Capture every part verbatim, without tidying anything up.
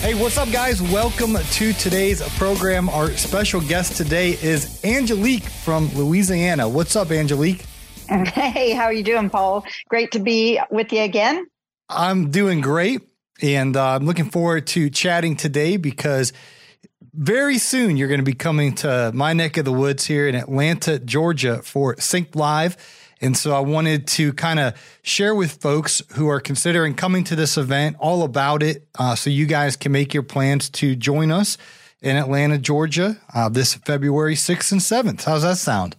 Hey, what's up, guys? Welcome to today's program. Our special guest today is Angelique from Louisiana. What's up, Angelique? Hey, how are you doing, Paul? Great to be with you again. I'm doing great, and uh, I'm looking forward to chatting today because very soon you're going to be coming to my neck of the woods here in Atlanta, Georgia for Sync Live. And so I wanted to kind of share with folks who are considering coming to this event all about it uh, so you guys can make your plans to join us in Atlanta, Georgia uh, this February sixth and seventh. How's that sound?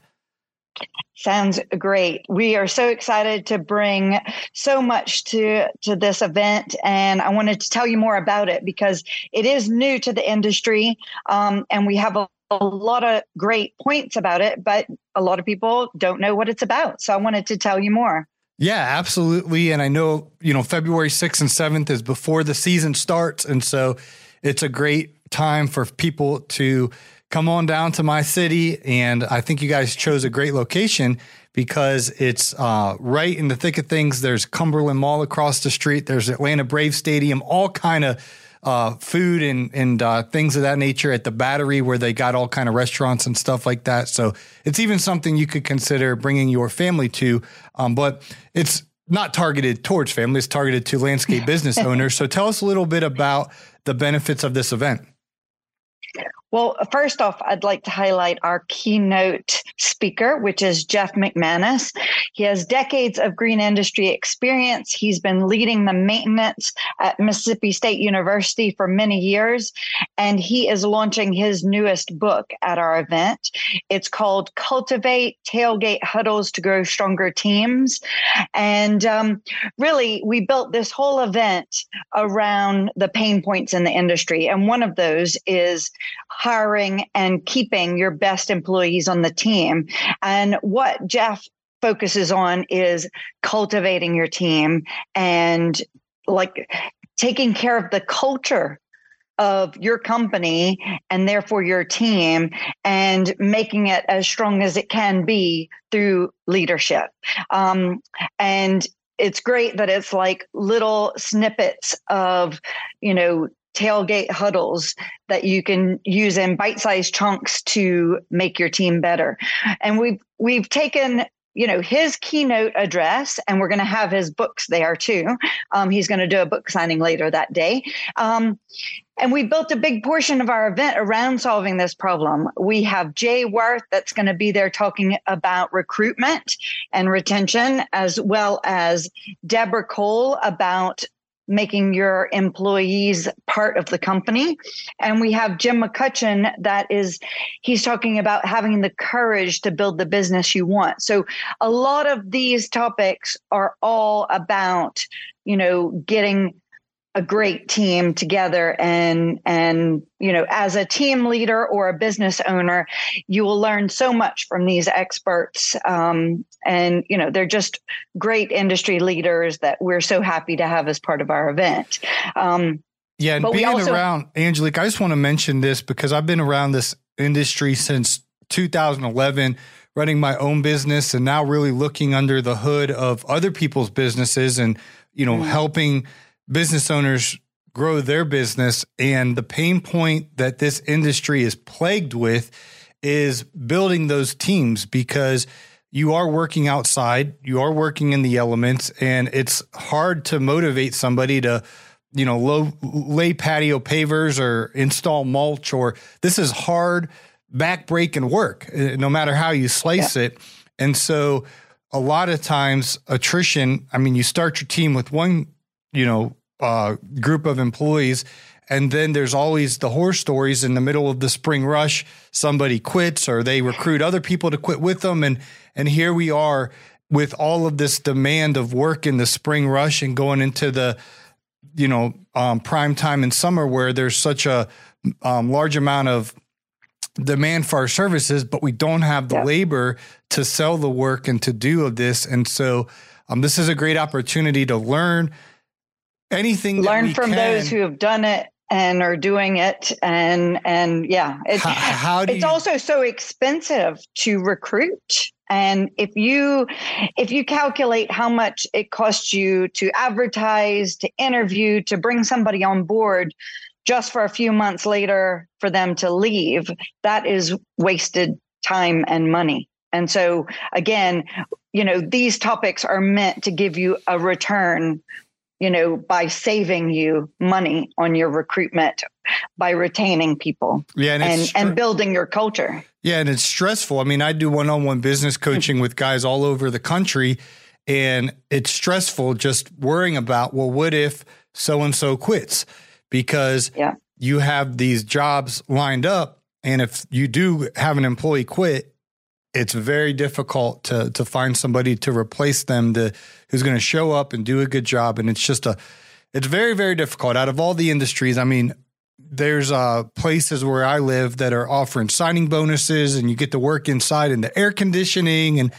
Sounds great. We are so excited to bring so much to, to this event, and I wanted to tell you more about it because it is new to the industry, um, and we have a, a lot of great points about it, but a lot of people don't know what it's about. So I wanted to tell you more. Yeah, absolutely. And I know, you know, February sixth and seventh is before the season starts, and so it's a great time for people to come on down to my city. And I think you guys chose a great location because it's uh, right in the thick of things. There's Cumberland Mall across the street. There's Atlanta Braves Stadium, all kind of uh, food and, and uh, things of that nature at the Battery, where they got all kind of restaurants and stuff like that. So it's even something you could consider bringing your family to, um, but it's not targeted towards families, targeted to landscape business owners. So tell us a little bit about the benefits of this event. Well, first off, I'd like to highlight our keynote speaker, which is Jeff McManus. He has decades of green industry experience. He's been leading the maintenance at Mississippi State University for many years, and he is launching his newest book at our event. It's called Cultivate Tailgate Huddles to Grow Stronger Teams. And um, really, we built this whole event around the pain points in the industry, and one of those is hiring and keeping your best employees on the team. And what Jeff focuses on is cultivating your team and like taking care of the culture of your company and therefore your team, and making it as strong as it can be through leadership. Um, and it's great that it's like little snippets of, you know, tailgate huddles that you can use in bite-sized chunks to make your team better. And we've we've taken, you know, his keynote address, and we're going to have his books there too. Um, he's going to do a book signing later that day. Um, and we built a big portion of our event around solving this problem. We have Jay Wirth that's going to be there talking about recruitment and retention, as well as Deborah Cole about making your employees part of the company. And we have Jim McCutcheon that is, he's talking about having the courage to build the business you want. So a lot of these topics are all about, you know, getting a great team together. And, and, you know, as a team leader or a business owner, you will learn so much from these experts. Um, and, you know, they're just great industry leaders that we're so happy to have as part of our event. Um, yeah. And being also- around, Angelique, I just want to mention this because I've been around this industry since two thousand eleven, running my own business, and now really looking under the hood of other people's businesses and, you know, mm-hmm. helping business owners grow their business. And the pain point that this industry is plagued with is building those teams, because you are working outside, you are working in the elements, and it's hard to motivate somebody to, you know, low, lay patio pavers or install mulch, or this is hard back-breaking work, no matter how you slice yeah. it. And so a lot of times attrition, I mean, you start your team with one, you know, uh, group of employees. And then there's always the horror stories in the middle of the spring rush. Somebody quits, or they recruit other people to quit with them. And, and here we are with all of this demand of work in the spring rush and going into the, you know, um, prime time in summer where there's such a um, large amount of demand for our services, but we don't have the yeah. labor to sell the work and to do of this. And so um, this is a great opportunity to learn anything. Learn from can. those who have done it and are doing it. And, and yeah, it's, how, how do it's you, also so expensive to recruit. And if you, if you calculate how much it costs you to advertise, to interview, to bring somebody on board, just for a few months later for them to leave, that is wasted time and money. And so again, you know, these topics are meant to give you a return, you know, by saving you money on your recruitment, by retaining people yeah, and, and, and building your culture. Yeah. And it's stressful. I mean, I do one-on-one business coaching with guys all over the country, and it's stressful just worrying about, well, what if so-and-so quits? Because yeah. you have these jobs lined up, and if you do have an employee quit, it's very difficult to to find somebody to replace them to, who's going to show up and do a good job. And it's just a, it's very, very difficult. Out of all the industries, I mean, there's uh, places where I live that are offering signing bonuses, and you get to work inside in the air conditioning. And,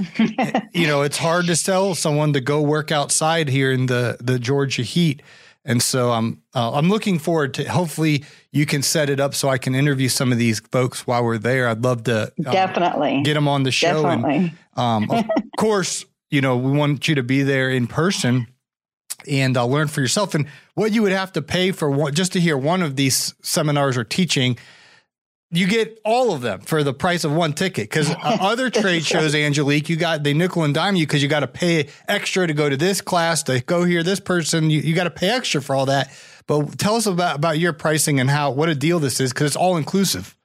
you know, it's hard to sell someone to go work outside here in the, the Georgia heat. And so I'm um, uh, I'm looking forward to, hopefully you can set it up so I can interview some of these folks while we're there. I'd love to um, definitely get them on the show. Definitely. And um, of course, you know, we want you to be there in person and uh, learn for yourself. And what you would have to pay for one, just to hear one of these seminars or teaching, you get all of them for the price of one ticket. Because uh, other trade shows, Angelique, you got they nickel and dime you because you got to pay extra to go to this class, to go hear this person. You, you got to pay extra for all that. But tell us about, about your pricing and how what a deal this is, because it's all inclusive.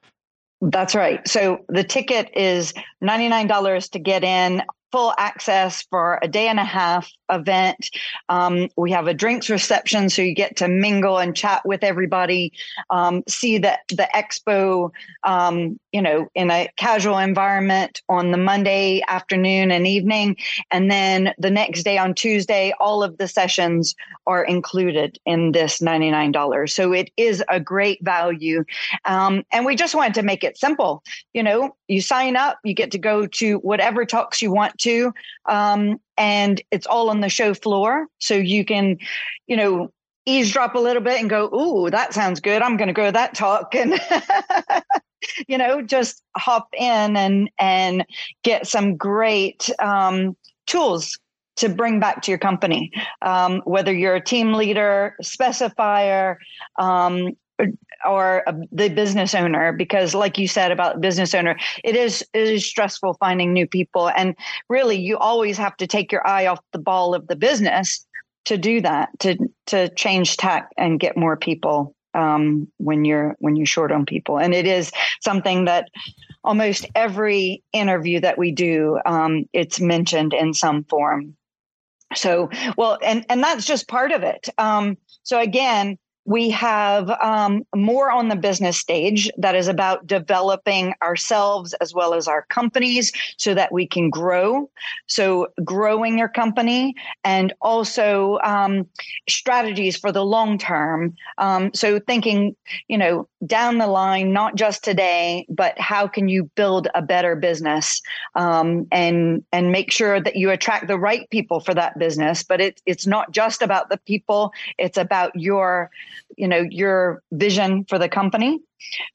That's right. So the ticket is ninety-nine dollars to get in, full access for a day and a half event. Um, we have a drinks reception, so you get to mingle and chat with everybody, um, see the, the expo, um, you know, in a casual environment on the Monday afternoon and evening. And then the next day on Tuesday, all of the sessions are included in this ninety-nine dollars. So it is a great value. Um, and we just wanted to make it simple. You know, you sign up, you get to go to whatever talks you want to, um, and it's all on the show floor. So you can, you know, eavesdrop a little bit and go, ooh, that sounds good. I'm going to go to that talk. And, you know, just hop in and, and get some great um, tools to bring back to your company, um, whether you're a team leader, specifier, um, or the business owner, because like you said about business owner, it is, it is stressful finding new people. And really, you always have to take your eye off the ball of the business to do that, to, to change tack and get more people um, when you're, when you're short on people. And it is something that almost every interview that we do, um, it's mentioned in some form. So, well, and, and that's just part of it. Um, so again, we have um, more on the business stage that is about developing ourselves as well as our companies so that we can grow. So growing your company, and also um, strategies for the long term. Um, so thinking, you know, down the line, not just today, but how can you build a better business um, and and make sure that you attract the right people for that business. But it, it's not just about the people. It's about your you know, your vision for the company.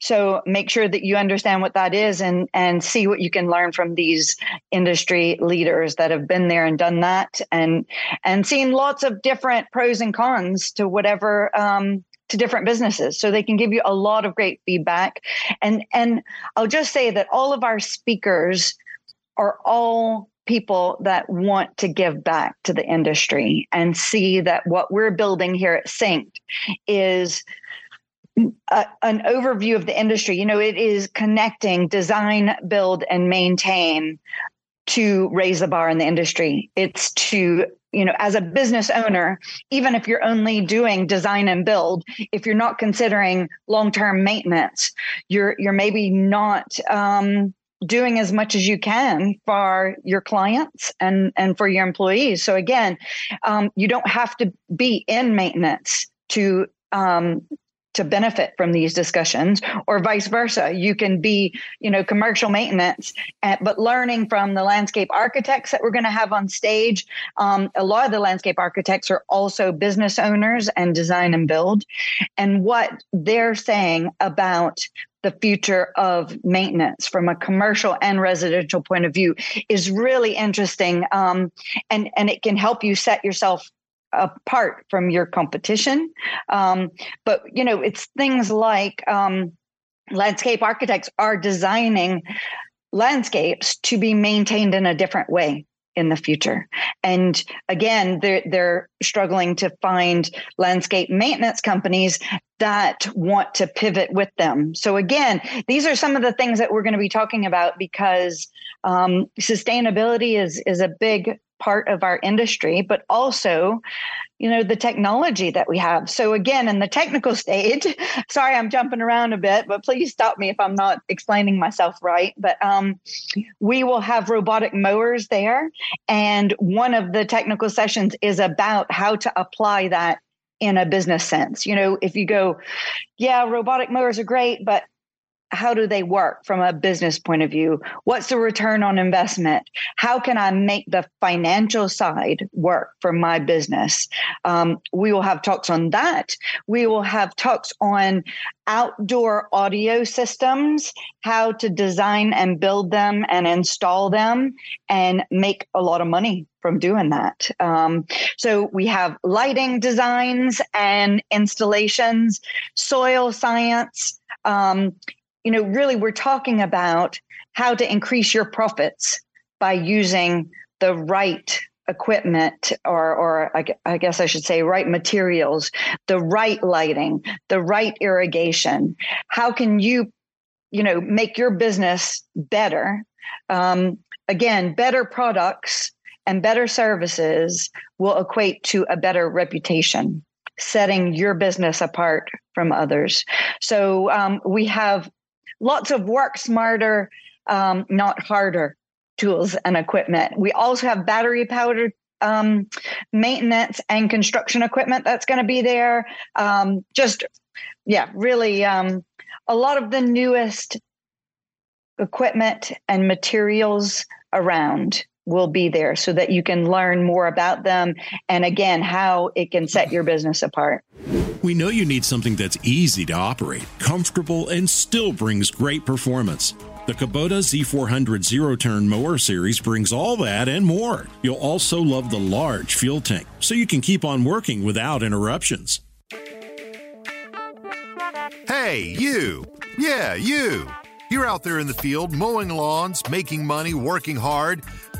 So make sure that you understand what that is, and, and see what you can learn from these industry leaders that have been there and done that, and, and seen lots of different pros and cons to whatever, um, to different businesses. So they can give you a lot of great feedback. And, and I'll just say that all of our speakers are all people that want to give back to the industry and see that what we're building here at Synced is a, an overview of the industry. You know, it is connecting design, build, and maintain to raise the bar in the industry. It's to, you know, as a business owner, even if you're only doing design and build, if you're not considering long-term maintenance, you're, you're maybe not, um, doing as much as you can for your clients and, and for your employees. So again, um, you don't have to be in maintenance to um, to benefit from these discussions, or vice versa. You can be, you know, commercial maintenance, at, but learning from the landscape architects that we're going to have on stage. Um, a lot of the landscape architects are also business owners and design and build, and what they're saying about the future of maintenance from a commercial and residential point of view is really interesting. Um, and, and it can help you set yourself apart from your competition. Um, but, you know, it's things like um, landscape architects are designing landscapes to be maintained in a different way in the future. And again, they're, they're struggling to find landscape maintenance companies that want to pivot with them. So again, these are some of the things that we're going to be talking about, because um, sustainability is, is a big part of our industry, but also, you know, the technology that we have. So again, in the technical stage, sorry, I'm jumping around a bit, but please stop me if I'm not explaining myself right. But um, we will have robotic mowers there. And one of the technical sessions is about how to apply that in a business sense. You know, if you go, yeah, robotic mowers are great, but how do they work from a business point of view? What's the return on investment? How can I make the financial side work for my business? Um, we will have talks on that. We will have talks on outdoor audio systems, how to design and build them and install them and make a lot of money from doing that. Um, so we have lighting designs and installations, soil science, um, you know, really, we're talking about how to increase your profits by using the right equipment, or, or I, I guess I should say, right materials, the right lighting, the right irrigation. How can you, you know, make your business better? Um, again, better products and better services will equate to a better reputation, setting your business apart from others. So um, we have lots of work smarter, um, not harder tools and equipment. We also have battery powered um, maintenance and construction equipment that's going to be there. Um, just, yeah, really um, a lot of the newest equipment and materials around will be there so that you can learn more about them and, again, how it can set your business apart. We know you need something that's easy to operate, comfortable, and still brings great performance. The Kubota Z four hundred Zero-Turn Mower Series brings all that and more. You'll also love the large fuel tank, so you can keep on working without interruptions. Hey, you! Yeah, you! You're out there in the field mowing lawns, making money, working hard,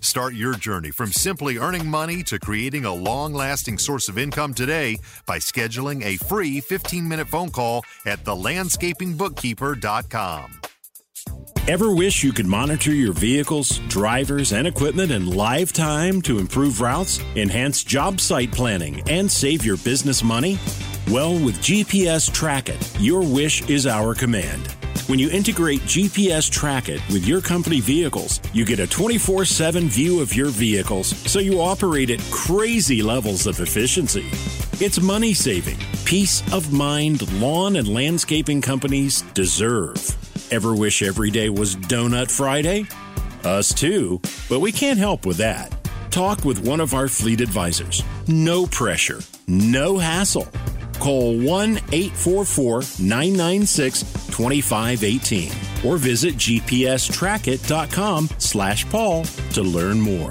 Start your journey from simply earning money to creating a long-lasting source of income today by scheduling a free fifteen-minute phone call at the landscaping bookkeeper dot com. Ever wish you could monitor your vehicles, drivers, and equipment in live time to improve routes, enhance job site planning, and save your business money? Well, with G P S Track It, your wish is our command. When you integrate G P S Track It with your company vehicles, you get a twenty-four seven view of your vehicles, so you operate at crazy levels of efficiency. It's money saving, peace of mind lawn and landscaping companies deserve. Ever wish every day was Donut Friday? Us too, but we can't help with that. Talk with one of our fleet advisors. No pressure, no hassle. Call one eight four four, nine nine six, two five one eight or visit g p s track it dot com slash paul to learn more.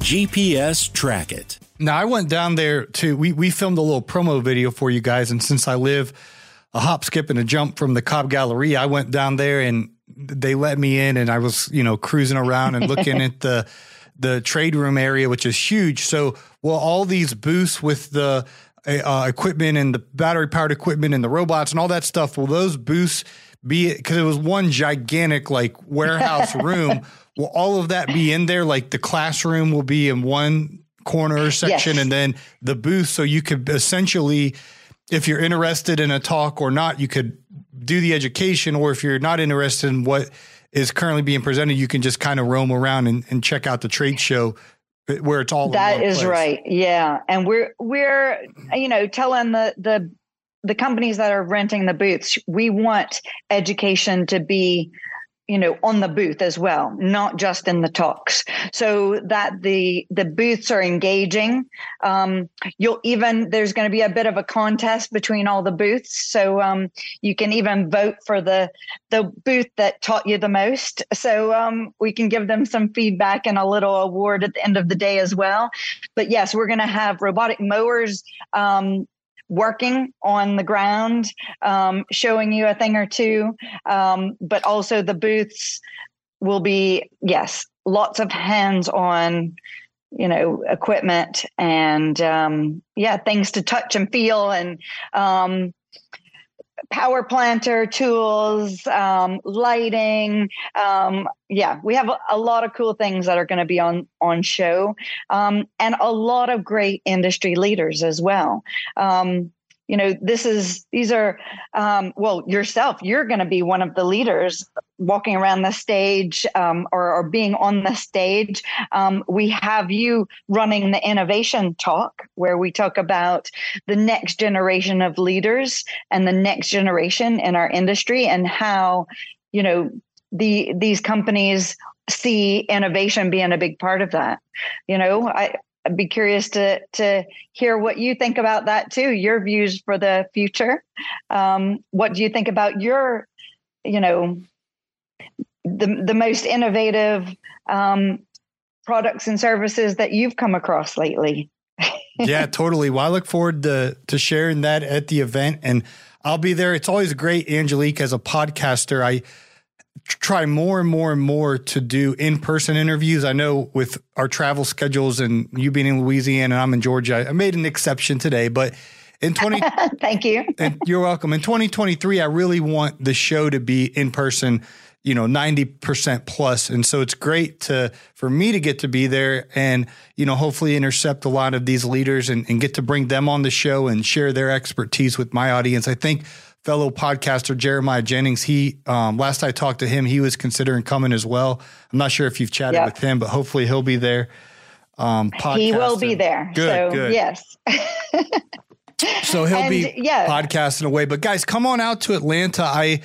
G P S Track It. Now, I went down there to, we, we filmed a little promo video for you guys. And since I live a hop, skip, and a jump from the Cobb Galleria, I went down there and they let me in, and I was, you know, cruising around and looking at the the trade room area, which is huge. So, well, all these booths with the uh, equipment and the battery powered equipment and the robots and all that stuff, will those booths be, because it was one gigantic like warehouse room, will all of that be in there? Like the classroom will be in one corner section, yes, and then the booth. So you could essentially, if you're interested in a talk or not, you could do the education, or if you're not interested in what is currently being presented, you can just kind of roam around and, and check out the trade show where it's all. That is right. Yeah. And we're, we're, you know, telling the, the, the companies that are renting the booths, we want education to be, you know, on the booth as well, not just in the talks, so that the the booths are engaging. Um, you'll even, there's going to be a bit of a contest between all the booths. So um, you can even vote for the the booth that taught you the most. So um, we can give them some feedback and a little award at the end of the day as well. But yes, we're going to have robotic mowers um, working on the ground, um, showing you a thing or two. Um, but also the booths will be, yes, lots of hands-on, you know, equipment and, um, yeah, things to touch and feel, and um, power planter tools, um, lighting. Um, yeah, we have a, a lot of cool things that are going to be on, on show, um, and a lot of great industry leaders as well. Um, you know, this is, these are, um, well, yourself, you're going to be one of the leaders walking around the stage, um, or, or being on the stage. Um, we have you running the innovation talk, where we talk about the next generation of leaders and the next generation in our industry, and how, you know, the, these companies see innovation being a big part of that. You know, I, I'd be curious to to hear what you think about that too. Your views for the future. Um, what do you think about your, you know, the the most innovative um, products and services that you've come across lately? Yeah, totally. Well, I look forward to to sharing that at the event, and I'll be there. It's always great, Angelique, as a podcaster. I try more and more and more to do in-person interviews. I know with our travel schedules and you being in Louisiana and I'm in Georgia, I made an exception today, but in twenty thank you. And you're welcome. In twenty twenty-three, I really want the show to be in person, you know, ninety percent plus. And so it's great to, for me to get to be there and, you know, hopefully intercept a lot of these leaders and, and get to bring them on the show and share their expertise with my audience. I think fellow podcaster Jeremiah Jennings, he um, last I talked to him, he was considering coming as well. I'm not sure if you've chatted yep. with him, but hopefully he'll be there. Um, he will be there. Good, so good. Yes. So he'll and, be yeah. podcasting away. But guys, come on out to Atlanta. I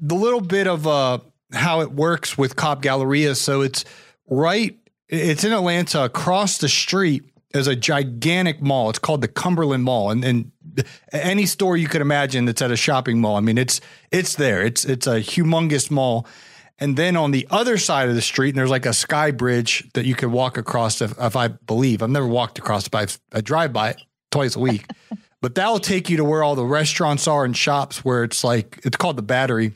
the little bit of uh, how it works with Cobb Galleria. So it's right. It's in Atlanta. Across the street is a gigantic mall. It's called the Cumberland Mall, and and. Any store you could imagine that's at a shopping mall. I mean, it's it's there. It's it's a humongous mall. And then on the other side of the street, and there's like a sky bridge that you could walk across, if, if I believe. I've never walked across it, but I drive by it twice a week. But that will take you to where all the restaurants are and shops, where it's like, it's called the Battery.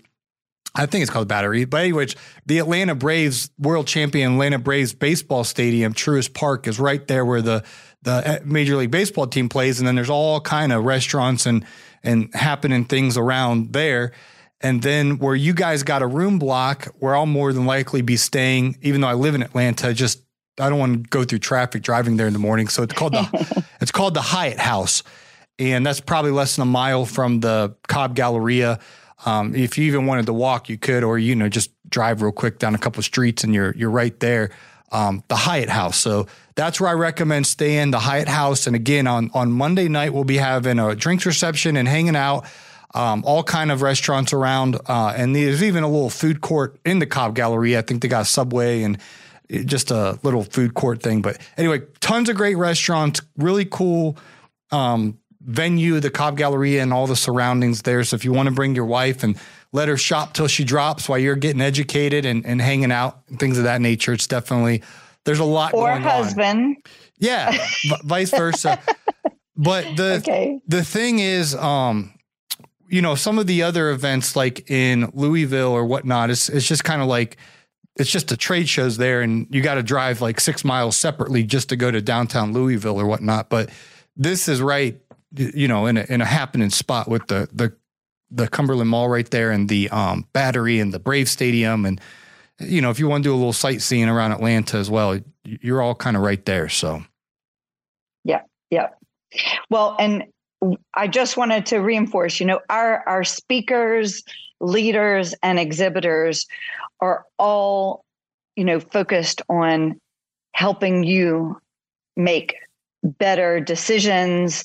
I think it's called the Battery. But anyways, the Atlanta Braves, world champion Atlanta Braves baseball stadium, Truist Park, is right there where the the Major League Baseball team plays. And then there's all kind of restaurants and, and happening things around there. And then where you guys got a room block where I'll more than likely be staying, even though I live in Atlanta, just, I don't want to go through traffic driving there in the morning. So it's called the, it's called the Hyatt House. And that's probably less than a mile from the Cobb Galleria. Um, if you even wanted to walk, you could, or, you know, just drive real quick down a couple of streets and you're, you're right there. Um, the Hyatt House. So that's where I recommend staying, the Hyatt House. And again, on, on Monday night, we'll be having a drinks reception and hanging out, um, all kind of restaurants around. Uh, and there's even a little food court in the Cobb Galleria. I think they got a Subway and just a little food court thing. But anyway, tons of great restaurants, really cool um, venue, the Cobb Galleria and all the surroundings there. So if you want to bring your wife and let her shop till she drops while you're getting educated and, and hanging out and things of that nature. It's definitely, there's a lot or going husband. On. Yeah. v- vice versa. But the, okay. the thing is, um, you know, some of the other events like in Louisville or whatnot, it's, it's just kind of like, it's just the trade shows there and you got to drive like six miles separately just to go to downtown Louisville or whatnot. But this is right you know, in a, in a happening spot with the, the, the Cumberland Mall right there, and the um, Battery and the Brave Stadium. And, you know, if you want to do a little sightseeing around Atlanta as well, you're all kind of right there. So. Yeah. Yeah. Well, and I just wanted to reinforce, you know, our, our speakers, leaders, and exhibitors are all, you know, focused on helping you make better decisions,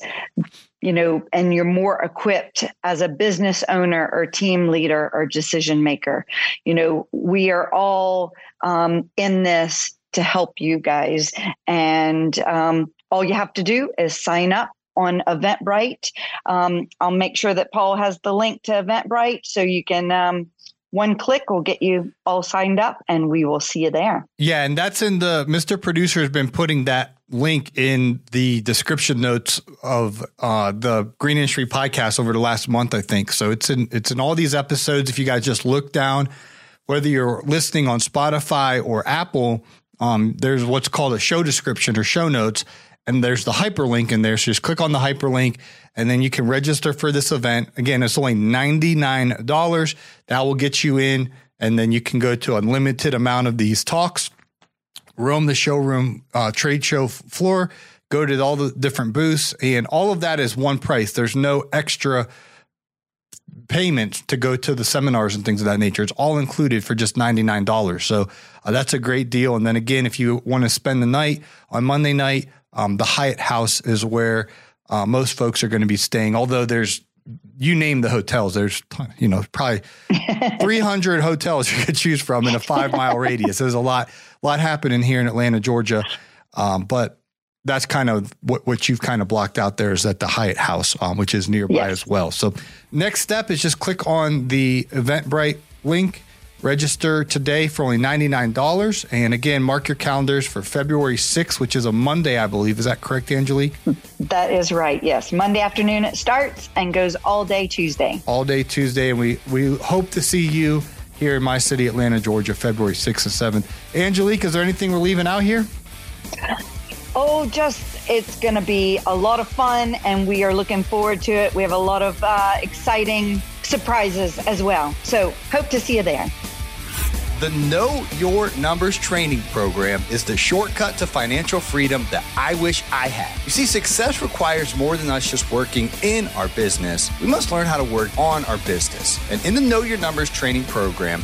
you know, and you're more equipped as a business owner or team leader or decision maker. You know, we are all um, in this to help you guys. And um, all you have to do is sign up on Eventbrite. Um, I'll make sure that Paul has the link to Eventbrite, so you can, um, one click will get you all signed up, and we will see you there. Yeah. And that's in the, Mister Producer has been putting that link in the description notes of uh, the Green Industry podcast over the last month, I think. So it's in, it's in all these episodes. If you guys just look down, whether you're listening on Spotify or Apple, um, there's what's called a show description or show notes. And there's the hyperlink in there. So just click on the hyperlink, and then you can register for this event. Again, it's only ninety-nine dollars. That will get you in, and then you can go to an unlimited amount of these talks, roam the showroom, uh, trade show floor, go to all the different booths, and all of that is one price. There's no extra payment to go to the seminars and things of that nature. It's all included for just ninety-nine dollars. So uh, that's a great deal. And then again, if you want to spend the night on Monday night, Um, the Hyatt House is where uh, most folks are going to be staying. Although there's, you name the hotels, there's, you know, probably three hundred hotels you could choose from in a five mile radius. There's a lot, lot happening here in Atlanta, Georgia. Um, but that's kind of what, what you've kind of blocked out there is at the Hyatt House, um, which is nearby yes. as well. So next step is just click on the Eventbrite link, register today for only ninety-nine dollars. And again, mark your calendars for February sixth, which is a Monday, I believe. Is that correct, Angelique? That is right. Yes. Monday afternoon it starts and goes all day Tuesday. All day Tuesday. And we, we hope to see you here in my city, Atlanta, Georgia, February sixth and seventh. Angelique, is there anything we're leaving out here? Oh, just it's going to be a lot of fun, and we are looking forward to it. We have a lot of uh, exciting surprises as well. So hope to see you there. The Know Your Numbers training program is the shortcut to financial freedom that I wish I had. You see, success requires more than us just working in our business. We must learn how to work on our business. And in the Know Your Numbers training program,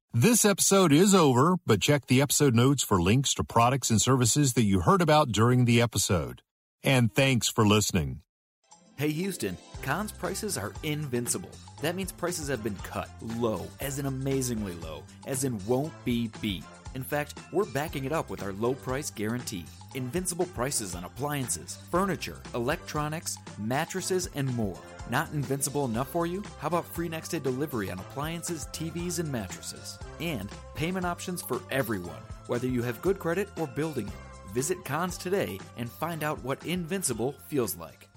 This episode is over, but check the episode notes for links to products and services that you heard about during the episode. And thanks for listening. Hey, Houston, Conn's prices are invincible. That means prices have been cut low, as in amazingly low, as in won't be beat. In fact, we're backing it up with our low price guarantee. Invincible prices on appliances, furniture, electronics, mattresses, and more. Not invincible enough for you? How about free next day delivery on appliances, T Vs, and mattresses? And payment options for everyone, whether you have good credit or building it. Visit Conn's today and find out what invincible feels like.